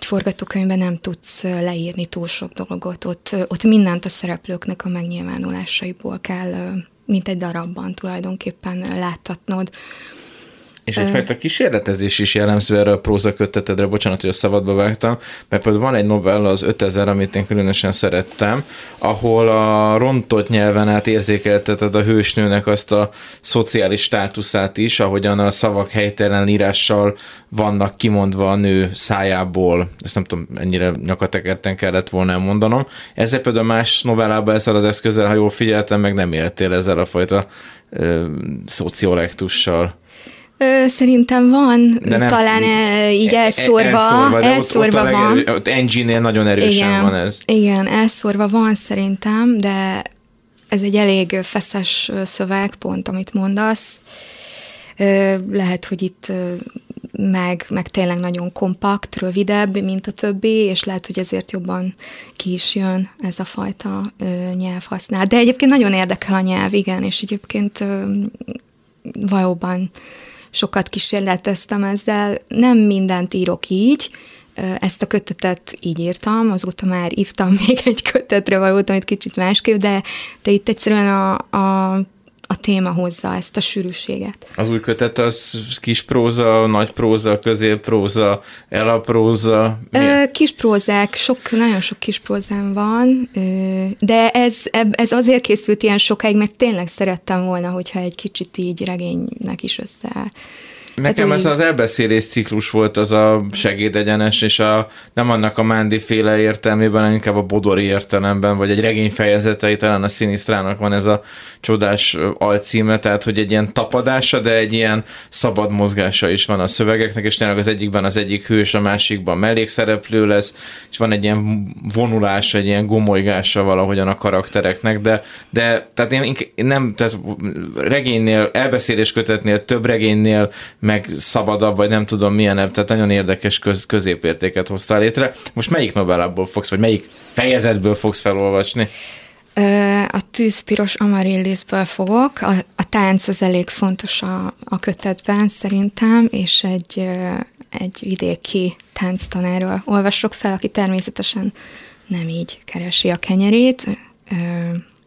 Egy forgatókönyvben nem tudsz leírni túl sok dolgot, ott, ott mindent a szereplőknek a megnyilvánulásaiból kell, mint egy darabban tulajdonképpen láttatnod. És egyfajta kísérletezés is jellemző erre a prózakötetedre, bocsánat, hogy a szabadba vágtam, mert például van egy novella, az ötezer, amit én különösen szerettem, ahol a rontott nyelven át érzékelteted a hősnőnek azt a szociális státuszát is, ahogyan a szavak helytelen írással vannak kimondva a nő szájából. Ezt nem tudom, ennyire nyakatekerten kellett volna mondanom. Ezzel például más novellában ezzel az eszközzel, ha jól figyeltem, meg nem éltél ezzel a fajta ö, szociolektussal. Ö, szerintem van, nem, talán e, így elszórva, elszórva, elszórva ott, ott van. Ott en gé-nél nagyon erősen igen, van ez. Igen, elszórva van szerintem, de ez egy elég feszes szöveg, pont amit mondasz. Ö, lehet, hogy itt meg, meg tényleg nagyon kompakt, rövidebb, mint a többi, és lehet, hogy ezért jobban ki is jön ez a fajta ö, nyelvhasználat. De egyébként nagyon érdekel a nyelv, igen, és egyébként ö, valóban sokat kísérleteztem ezzel. Nem mindent írok így, ezt a kötetet így írtam, azóta már írtam még egy kötetre valóta, amit kicsit másképp, de, de itt egyszerűen a, a, a téma hozza ezt a sűrűséget. Az új kötet az kis próza, nagy próza, középpróza, elapróza? Kis prózák, sok, nagyon sok kis prózám van, de ez, ez azért készült ilyen sokáig, mert tényleg szerettem volna, hogyha egy kicsit így regénynek is összeáll. Nekem ez az elbeszélés ciklus volt az a segédegyenes, és a, nem annak a Mándy féle értelmében, inkább a bodori értelemben, vagy egy regény fejezetei, talán a Sinistrának van ez a csodás alcíme, tehát hogy egy ilyen tapadása, de egy ilyen szabad mozgása is van a szövegeknek, és tényleg az egyikben az egyik hős, a másikban mellékszereplő lesz, és van egy ilyen vonulása, egy ilyen gomolygása valahogyan a karaktereknek, de, de tehát én, én nem, tehát regénynél, elbeszéléskötetnél, több regénynél, meg szabadabb, vagy nem tudom milyenebb, tehát nagyon érdekes köz, középértéket hoztál létre. Most melyik novellából fogsz, vagy melyik fejezetből fogsz felolvasni? A tűzpiros Amaryllisből fogok. A, a tánc az elég fontos a, a kötetben szerintem, és egy, egy vidéki tánctanárról olvasok fel, aki természetesen nem így keresi a kenyerét,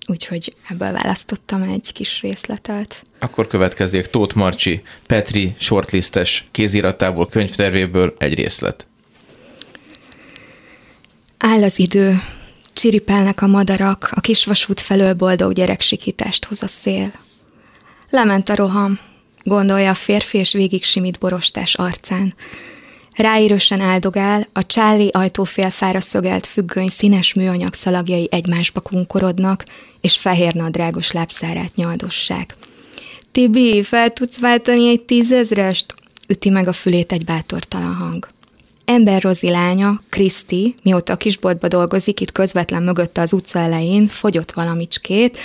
úgyhogy ebből választottam egy kis részletet. Akkor következzék Tóth Marcsi, Petri shortlistes kéziratából, könyvtervéből egy részlet. Áll az idő, csiripelnek a madarak, a kisvasút felől boldog gyereksikítást hoz a szél. Lement a roham, gondolja a férfi, és végig simít borostás arcán. Ráérősen áldogál, a csáli ajtófélfára szögelt függöny színes műanyag szalagjai egymásba kunkorodnak, és fehér nadrágos lábszárát nyaldossák. Tibi, fel tudsz váltani egy tízezrest? Üti meg a fülét egy bátortalan hang. Ember Rozi lánya, Kriszti, mióta a kisboltba dolgozik, itt közvetlen mögötte az utca elején, fogyott valamicskét,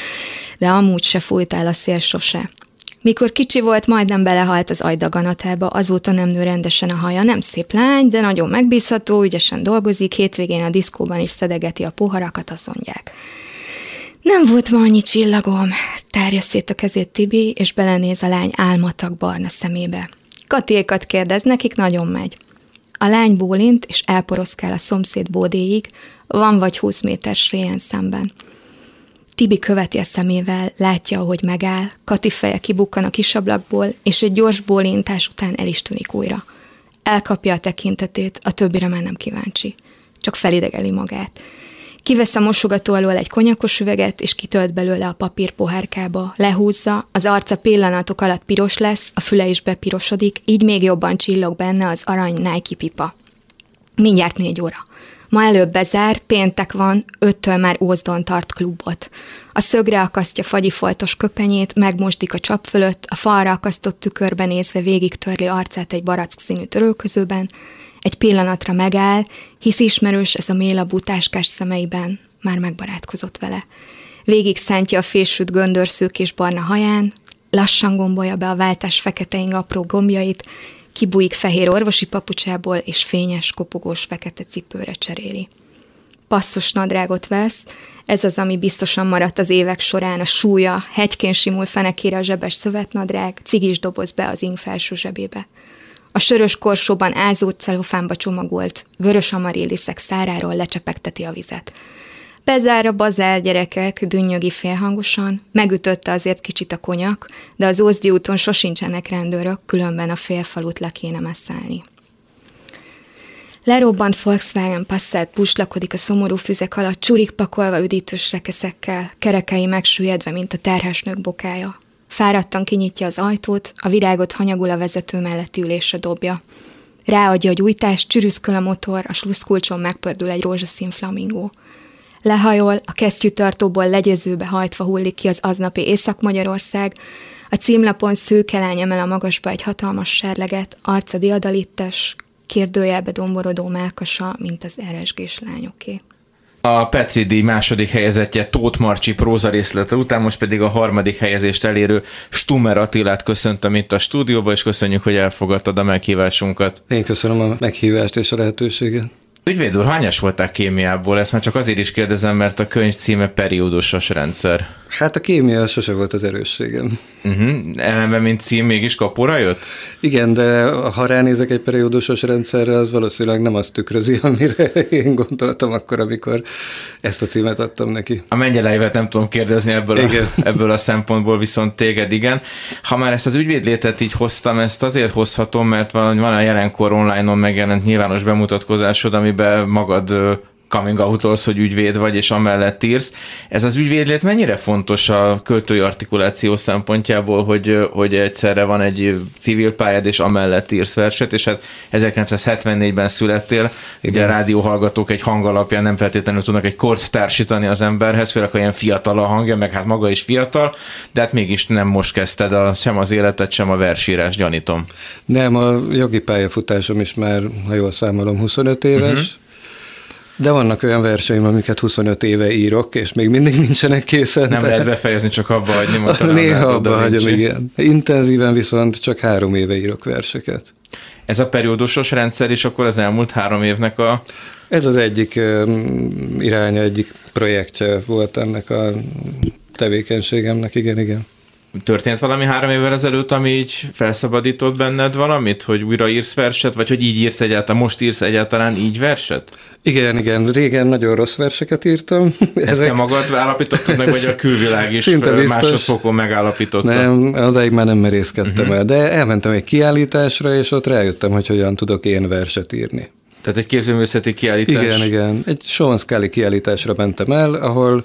de amúgy se fújt el a szél sose. Mikor kicsi volt, majdnem belehalt az agydaganatába, azóta nem nő rendesen a haja, nem szép lány, de nagyon megbízható, ügyesen dolgozik, hétvégén a diszkóban is szedegeti a poharakat, azt mondják. Nem volt ma annyi csillagom, tárja szét a kezét Tibi, és belenéz a lány álmatag barna szemébe. Katékat kérdez, nekik nagyon megy. A lány bólint, és elporoszkál a szomszéd bódéig, van vagy húsz méter réen szemben. Tibi követi a szemével, látja, ahogy megáll, Kati feje kibukkan a kisablakból, és egy gyors bólintás után el is tűnik újra. Elkapja a tekintetét, a többire már nem kíváncsi. Csak felidegeli magát. Kivesz a mosogató alól egy konyakos üveget, és kitölt belőle a papír pohárkába, lehúzza, az arca pillanatok alatt piros lesz, a füle is bepirosodik, így még jobban csillog benne az arany Nike pipa. Mindjárt négy óra. Ma előbb bezár, péntek van, öttől már Ózdon tart klubot. A szögre akasztja fagyifoltos köpenyét, megmosdik a csap fölött, a falra akasztott tükörbe nézve végig törli arcát egy barack színű törölközőben, egy pillanatra megáll, hisz ismerős ez a mélabú táskás szemeiben, már megbarátkozott vele. Végig szántja a fésült göndörszűk és barna haján, lassan gombolja be a váltás feketeink apró gombjait, kibújik fehér orvosi papucsából, és fényes, kopogós fekete cipőre cseréli. Passzos nadrágot vesz, ez az, ami biztosan maradt az évek során, a súlya, hegyként simul fenekére a zsebes szövetnadrág, cigis doboz be az ing felső zsebébe. A sörös korsóban ázó celofánba csomagolt, vörös amariliszek száráról lecsepegteti a vizet. Bezár a bazár, gyerekek, dünnyögi félhangosan, megütötte azért kicsit a konyak, de az Ózdi úton sosincsenek rendőrök, különben a félfalut le kéne messzállni. Lerobbant Volkswagen Passat puslakodik a szomorú füzek alatt, csurik pakolva üdítős rekeszekkel, kerekei megsüllyedve, mint a terhesnők bokája. Fáradtan kinyitja az ajtót, a virágot hanyagul a vezető melletti ülésre dobja. Ráadja a gyújtást, csürüszköl a motor, a sluszkulcson megpördül egy rózsaszín flamingó. Lehajol, a kesztyűtartóból legyezőbe hajtva hullik ki az aznapi Észak-Magyarország, a címlapon szőke lány emel a magasba egy hatalmas serleget, arca diadalittes, kérdőjelbe domborodó málkasa, mint az eresgés lányoké. A Petri-díj második helyezettje Tóth Marcsi próza részlete után most pedig a harmadik helyezést elérő Stummer Attilát köszöntöm itt a stúdióba, és köszönjük, hogy elfogadtad a meghívásunkat. Én köszönöm a meghívást és a lehetőséget. Ügyvéd úr, hányas voltál kémiából? Ezt már csak azért is kérdezem, mert a könyv címe Periódusos rendszer. Hát a kémia sose volt az erősségem. Uh-huh. Ellenben, mint cím, mégis kapóra jött? Igen, de ha ránézek egy periódusos rendszerre, az valószínűleg nem azt tükrözi, amire én gondoltam akkor, amikor ezt a címet adtam neki. A mengyeleivet nem tudom kérdezni ebből a, ebből a szempontból, viszont téged igen. Ha már ezt az ügyvédlétet így hoztam, ezt azért hozhatom, mert van, van a jelenkor online-on megjelent nyilvános bemutatkozásod, amiben magad coming out-olsz, hogy ügyvéd vagy, és amellett írsz. Ez az ügyvédlét mennyire fontos a költői artikuláció szempontjából, hogy, hogy egyszerre van egy civil pályád, és amellett írsz verset, és hát ezerkilencszázhetvennégyben születtél, igen. Ugye a rádióhallgatók egy hang alapján nem feltétlenül tudnak egy kort társítani az emberhez, főleg olyan fiatal a hangja, meg hát maga is fiatal, de hát mégis nem most kezdted a, sem az életet, sem a versírás, gyanítom. Nem, a jogi pályafutásom is már, ha jól számolom, huszonöt éves, uh-huh. De vannak olyan verseim, amiket huszonöt éve írok, és még mindig nincsenek készen. Nem lehet befejezni, csak abba hagyni. Mondta, néha abba hagyom, igen. Intenzíven viszont csak három éve írok verseket. Ez a periódusos rendszer is akkor az elmúlt három évnek a... Ez az egyik um, iránya, egyik projektje volt ennek a tevékenységemnek, igen, igen. Történt valami három évvel ezelőtt, ami így felszabadított benned valamit, hogy újra írsz verset, vagy hogy így írsz egyáltalán, most írsz egyáltalán így verset? Igen, igen. Régen nagyon rossz verseket írtam. Ezt Ezek... te magad állapítottad meg, vagy a külvilág is másodfokon megállapította? Nem, odáig már nem merészkedtem uh-huh. el, de elmentem egy kiállításra, és ott rájöttem, hogy hogyan tudok én verset írni. Tehát egy képzőművészeti kiállítás? Igen, igen. Egy Schwansky kiállításra mentem el, ahol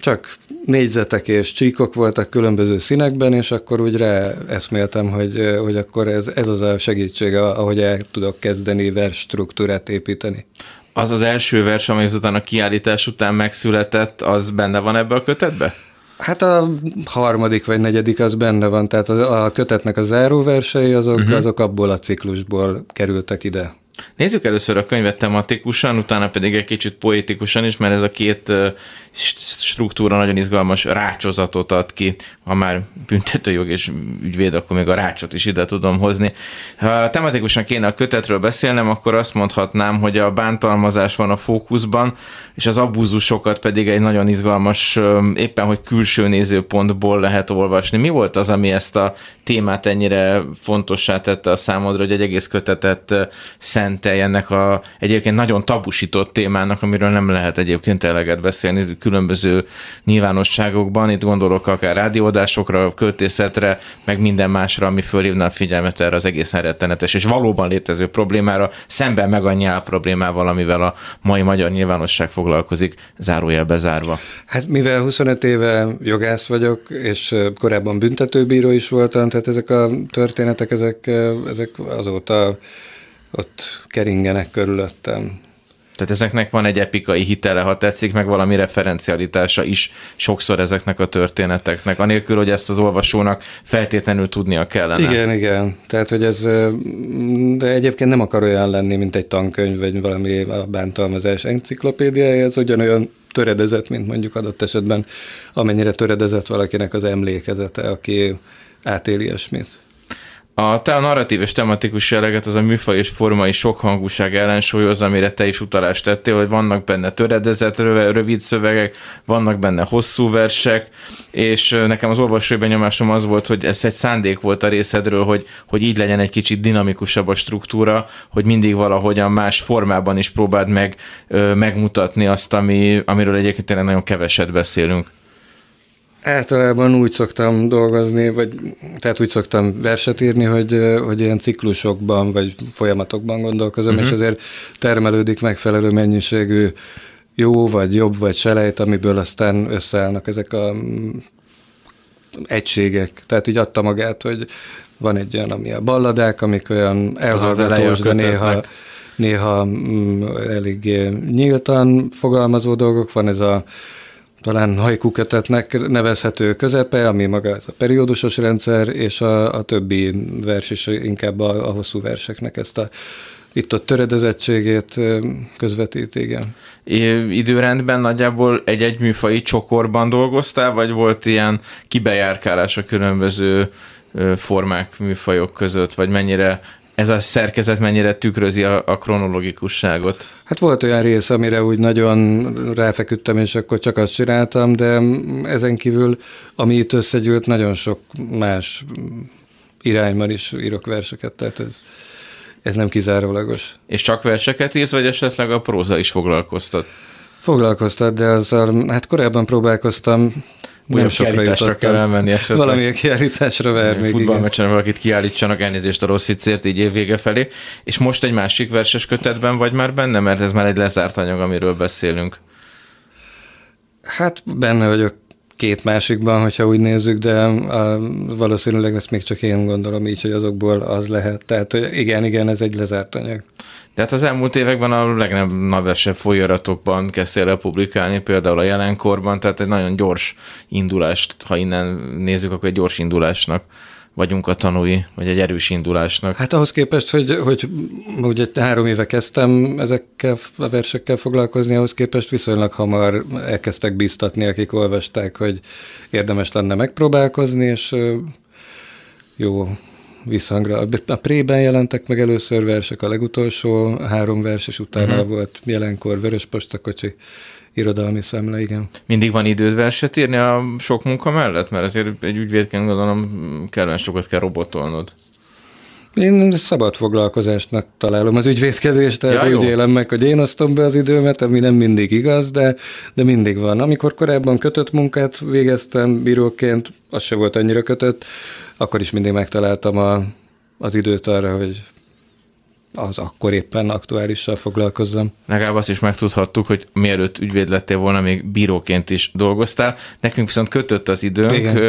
csak négyzetek és csíkok voltak különböző színekben, és akkor úgy ráeszméltem, hogy, hogy akkor ez, ez az a segítség, ahogy el tudok kezdeni vers struktúrát építeni. Az az első vers, amely után a kiállítás után megszületett, az benne van ebbe a kötetbe? Hát a harmadik vagy negyedik az benne van, tehát a kötetnek a záróversei azok, uh-huh. azok abból a ciklusból kerültek ide. Nézzük először a könyvet tematikusan, utána pedig egy kicsit poétikusan is, mert ez a két struktúra nagyon izgalmas rácsozatot ad ki. Ha már büntetőjog és ügyvéd, akkor még a rácsot is ide tudom hozni. Ha tematikusan kéne a kötetről beszélnem, akkor azt mondhatnám, hogy a bántalmazás van a fókuszban, és az abúzusokat pedig egy nagyon izgalmas, éppen hogy külső nézőpontból lehet olvasni. Mi volt az, ami ezt a témát ennyire fontossá tette a számodra, hogy egy egész kötetet szentelj ennek a egyébként nagyon tabusított témának, amiről nem lehet egyébként eleget beszélni különböző nyilvánosságokban. Itt gondolok akár rádióadásokra, költészetre, meg minden másra, ami fölhívna a figyelmet erre az egészen rettenetes és valóban létező problémára, szemben meg a nyál problémával, amivel a mai magyar nyilvánosság foglalkozik, zárójel bezárva. Hát mivel huszonöt éve jogász vagyok, és korábban büntetőbíró is voltam, tehát ezek a történetek, ezek, ezek azóta ott keringenek körülöttem. Tehát ezeknek van egy epikai hitele, ha tetszik, meg valami referencialitása is sokszor ezeknek a történeteknek, anélkül, hogy ezt az olvasónak feltétlenül tudnia kellene. Igen, igen. Tehát, hogy ez de egyébként nem akar olyan lenni, mint egy tankönyv, vagy valami a bántalmazás enciklopédiája, ez ugyanolyan töredezett, mint mondjuk adott esetben, amennyire töredezett valakinek az emlékezete, aki átéli ilyesmit. A te a narratív és tematikus jelleget az a műfaj és formai sokhangúság ellensúlyoz, amire te is utalást tettél, hogy vannak benne töredezett, rövid szövegek, vannak benne hosszú versek, és nekem az olvasói benyomásom az volt, hogy ez egy szándék volt a részedről, hogy, hogy így legyen egy kicsit dinamikusabb a struktúra, hogy mindig valahogyan más formában is próbáld meg ö, megmutatni azt, ami, amiről egyébként tényleg nagyon keveset beszélünk. Általában úgy szoktam dolgozni, vagy tehát úgy szoktam verset írni, hogy, hogy ilyen ciklusokban, vagy folyamatokban gondolkozom, uh-huh. és azért termelődik megfelelő mennyiségű jó, vagy jobb, vagy selejt, amiből aztán összeállnak ezek a egységek. Tehát így adta magát, hogy van egy olyan, ami a balladák, amik olyan elhallgatós, de néha, néha mm, eléggé nyíltan fogalmazó dolgok. Van ez a talán haiku kötetnek nevezhető közepe, ami maga ez a periódusos rendszer, és a, a többi vers is inkább a, a hosszú verseknek ezt a itt a töredezettségét közvetít, igen. É, időrendben nagyjából egy-egy műfai csokorban dolgoztál, vagy volt ilyen kibejárkálás a különböző formák, műfajok között, vagy mennyire ez a szerkezet mennyire tükrözi a, a kronológikusságot? Hát volt olyan rész, amire úgy nagyon ráfeküdtem, és akkor csak azt csináltam, de ezen kívül, ami itt összegyűlt, nagyon sok más irányban is írok verseket, tehát ez, ez nem kizárólagos. És csak verseket írsz, vagy esetleg a próza is foglalkoztat? Foglalkoztat, de azzal, hát korábban próbálkoztam, olyan kiállításra kell elmenni esetleg. Valamilyen kiállításra verni. Futballmeccsen valakit kiállítsanak, elnézést a rossz viccért, így évvége felé. És most egy másik verses kötetben vagy már benne? Mert ez már egy lezárt anyag, amiről beszélünk. Hát benne vagyok két másikban, hogyha úgy nézzük, de a, valószínűleg ezt még csak én gondolom így, hogy azokból az lehet. Tehát hogy igen, igen, ez egy lezárt anyag. Tehát az elmúlt években a legnevesebb folyóiratokban kezdtél el publikálni, például a Jelenkorban, tehát egy nagyon gyors indulást, ha innen nézzük, akkor egy gyors indulásnak vagyunk a tanúi, vagy egy erős indulásnak. Hát ahhoz képest, hogy, hogy ugye három éve kezdtem ezekkel a versekkel foglalkozni, ahhoz képest viszonylag hamar elkezdtek bíztatni, akik olvasták, hogy érdemes lenne megpróbálkozni, és jó visszhangra. A Prében jelentek meg először versek, a legutolsó három vers, és utána uh-huh. volt Jelenkor, Vöröspostakocsi, Irodalmi szemle, igen. Mindig van időd verset írni a sok munka mellett? Mert azért egy ügyvédként gondolom kellően sokat kell robotolnod. Én szabad foglalkozásnak találom az ügyvédkedést, tehát ja, úgy élem meg, hogy én osztom be az időmet, ami nem mindig igaz, de, de mindig van. Amikor korábban kötött munkát végeztem bíróként, az se volt annyira kötött, akkor is mindig megtaláltam a, az időt arra, hogy az akkor éppen aktuálissal foglalkozzam. Legalább azt is megtudhattuk, hogy mielőtt ügyvéd lettél volna, még bíróként is dolgoztál. Nekünk viszont kötött az időnk,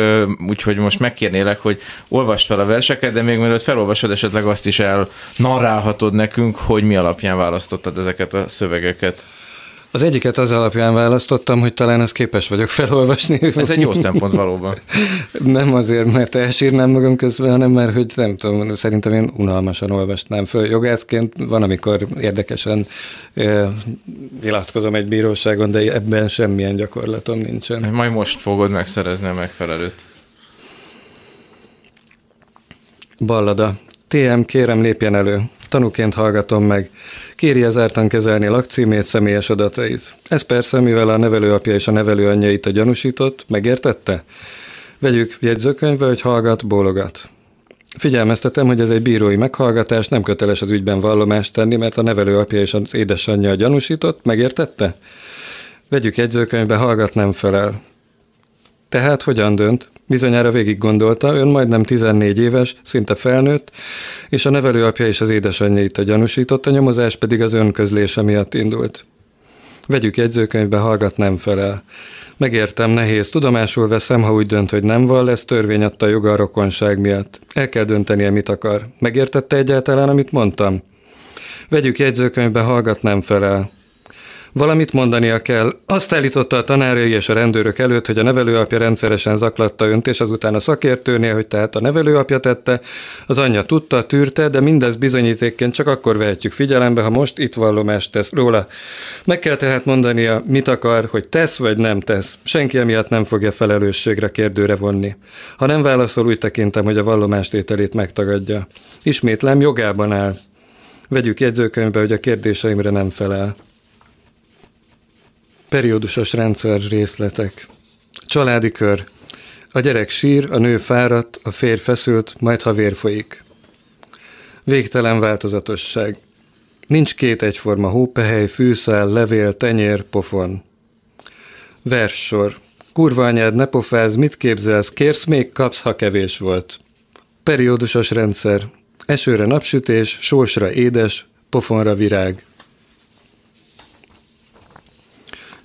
úgyhogy most megkérnélek, hogy olvasd fel a verseket, de még mielőtt felolvasod, esetleg azt is elnarrálhatod nekünk, hogy mi alapján választottad ezeket a szövegeket. Az egyiket az alapján választottam, hogy talán azt képes vagyok felolvasni. Ez egy jó szempont valóban. Nem azért, mert elsírnám magam közben, hanem mert, hogy nem tudom, szerintem én unalmasan olvasnám föl. Jogászként van, amikor érdekesen eh, nyilatkozom egy bíróságon, de ebben semmilyen gyakorlatom nincsen. Majd most fogod megszerezni a megfelelőt. Ballada. té em, kérem, lépjen elő. Tanúként hallgatom meg. Kérje zártan kezelni lakcímét, személyes adatait. Ez persze, mivel a nevelőapja és a nevelőanyja itt a gyanúsított, megértette? Vegyük jegyzőkönyvbe, hogy hallgat, bólogat. Figyelmeztetem, hogy ez egy bírói meghallgatás, nem köteles az ügyben vallomást tenni, mert a nevelőapja és az édesanyja a gyanúsított, megértette? Vegyük jegyzőkönyvbe, hallgat, nem felel. Tehát hogyan dönt? Bizonyára végig gondolta, ön majdnem tizennégy éves, szinte felnőtt, és a nevelőapja és az édesanyja itt a gyanúsított, a nyomozás pedig az önközlése miatt indult. Vegyük jegyzőkönyvbe, hallgat, nem felel. Megértem, nehéz, tudomásul veszem, ha úgy dönt, hogy nem vall, ez törvény adta joga a rokonság miatt. El kell döntenie, mit akar. Megértette egyáltalán, amit mondtam? Vegyük jegyzőkönyvbe, hallgat, nem felel. Valamit mondania kell. Azt állította a tanárai és a rendőrök előtt, hogy a nevelőapja rendszeresen zaklatta önt, és azután a szakértőnél, hogy tehát a nevelőapja tette, az anyja tudta, tűrte, de mindez bizonyítékként csak akkor vehetjük figyelembe, ha most itt vallomást tesz róla. Meg kell tehát mondania, mit akar, hogy tesz vagy nem tesz. Senki emiatt nem fogja felelősségre kérdőre vonni. Ha nem válaszol, úgy tekintem, hogy a vallomástételét megtagadja. Ismétlem, jogában áll. Vegyük jegyzőkönyvbe, hogy a kérdéseimre nem felel. Periódusos rendszer részletek. Családi kör. A gyerek sír, a nő fáradt, a férj feszült, majd ha vér folyik. Végtelen változatosság. Nincs két egyforma hópehely, fűszál, levél, tenyér, pofon. Verssor. Kurva anyád, ne pofáz, mit képzelsz, kérsz még, kapsz, ha kevés volt. Periódusos rendszer. Esőre napsütés, sósra édes, pofonra virág.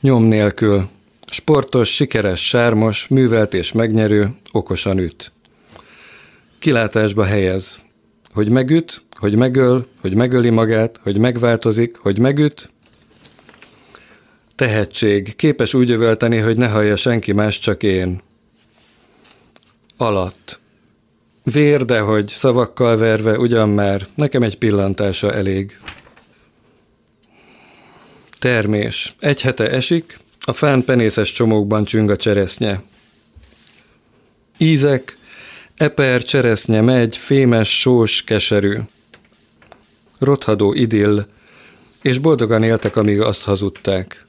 Nyom nélkül. Sportos, sikeres, sármos, művelt és megnyerő, okosan üt. Kilátásba helyez. Hogy megüt, hogy megöl, hogy megöli magát, hogy megváltozik, hogy megüt. Tehetség. Képes úgy övölteni, hogy ne hallja senki más, csak én. Alatt. Vér, de hogy szavakkal verve, ugyan már, nekem egy pillantása elég. Termés. Egy hete esik, a fán penészes csomókban csüng a cseresznye. Ízek. Eper, cseresznye megy, fémes, sós, keserű. Rothadó idill, és boldogan éltek, amíg azt hazudták.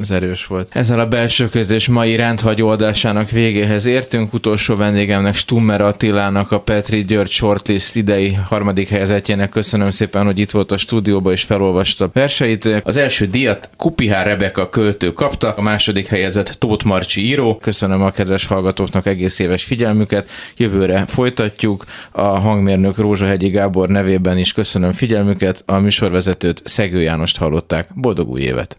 Ez erős volt. Ezzel a belső közlés mai rendhagyó adásának végéhez értünk. Utolsó vendégemnek, Stummer Attilának, a Petri György shortlist idei harmadik helyezettjének köszönöm szépen, hogy itt volt a stúdióban és felolvasta verseit. Az első díjat Kupihár Rebeka költő kapta, a második helyezett Tóth Marcsi író. Köszönöm a kedves hallgatóknak egész éves figyelmüket. Jövőre folytatjuk. A hangmérnök Rózsahegyi Gábor nevében is köszönöm figyelmüket. A műsorvezetőt, Szegő Jánost hallották. Boldog új évet!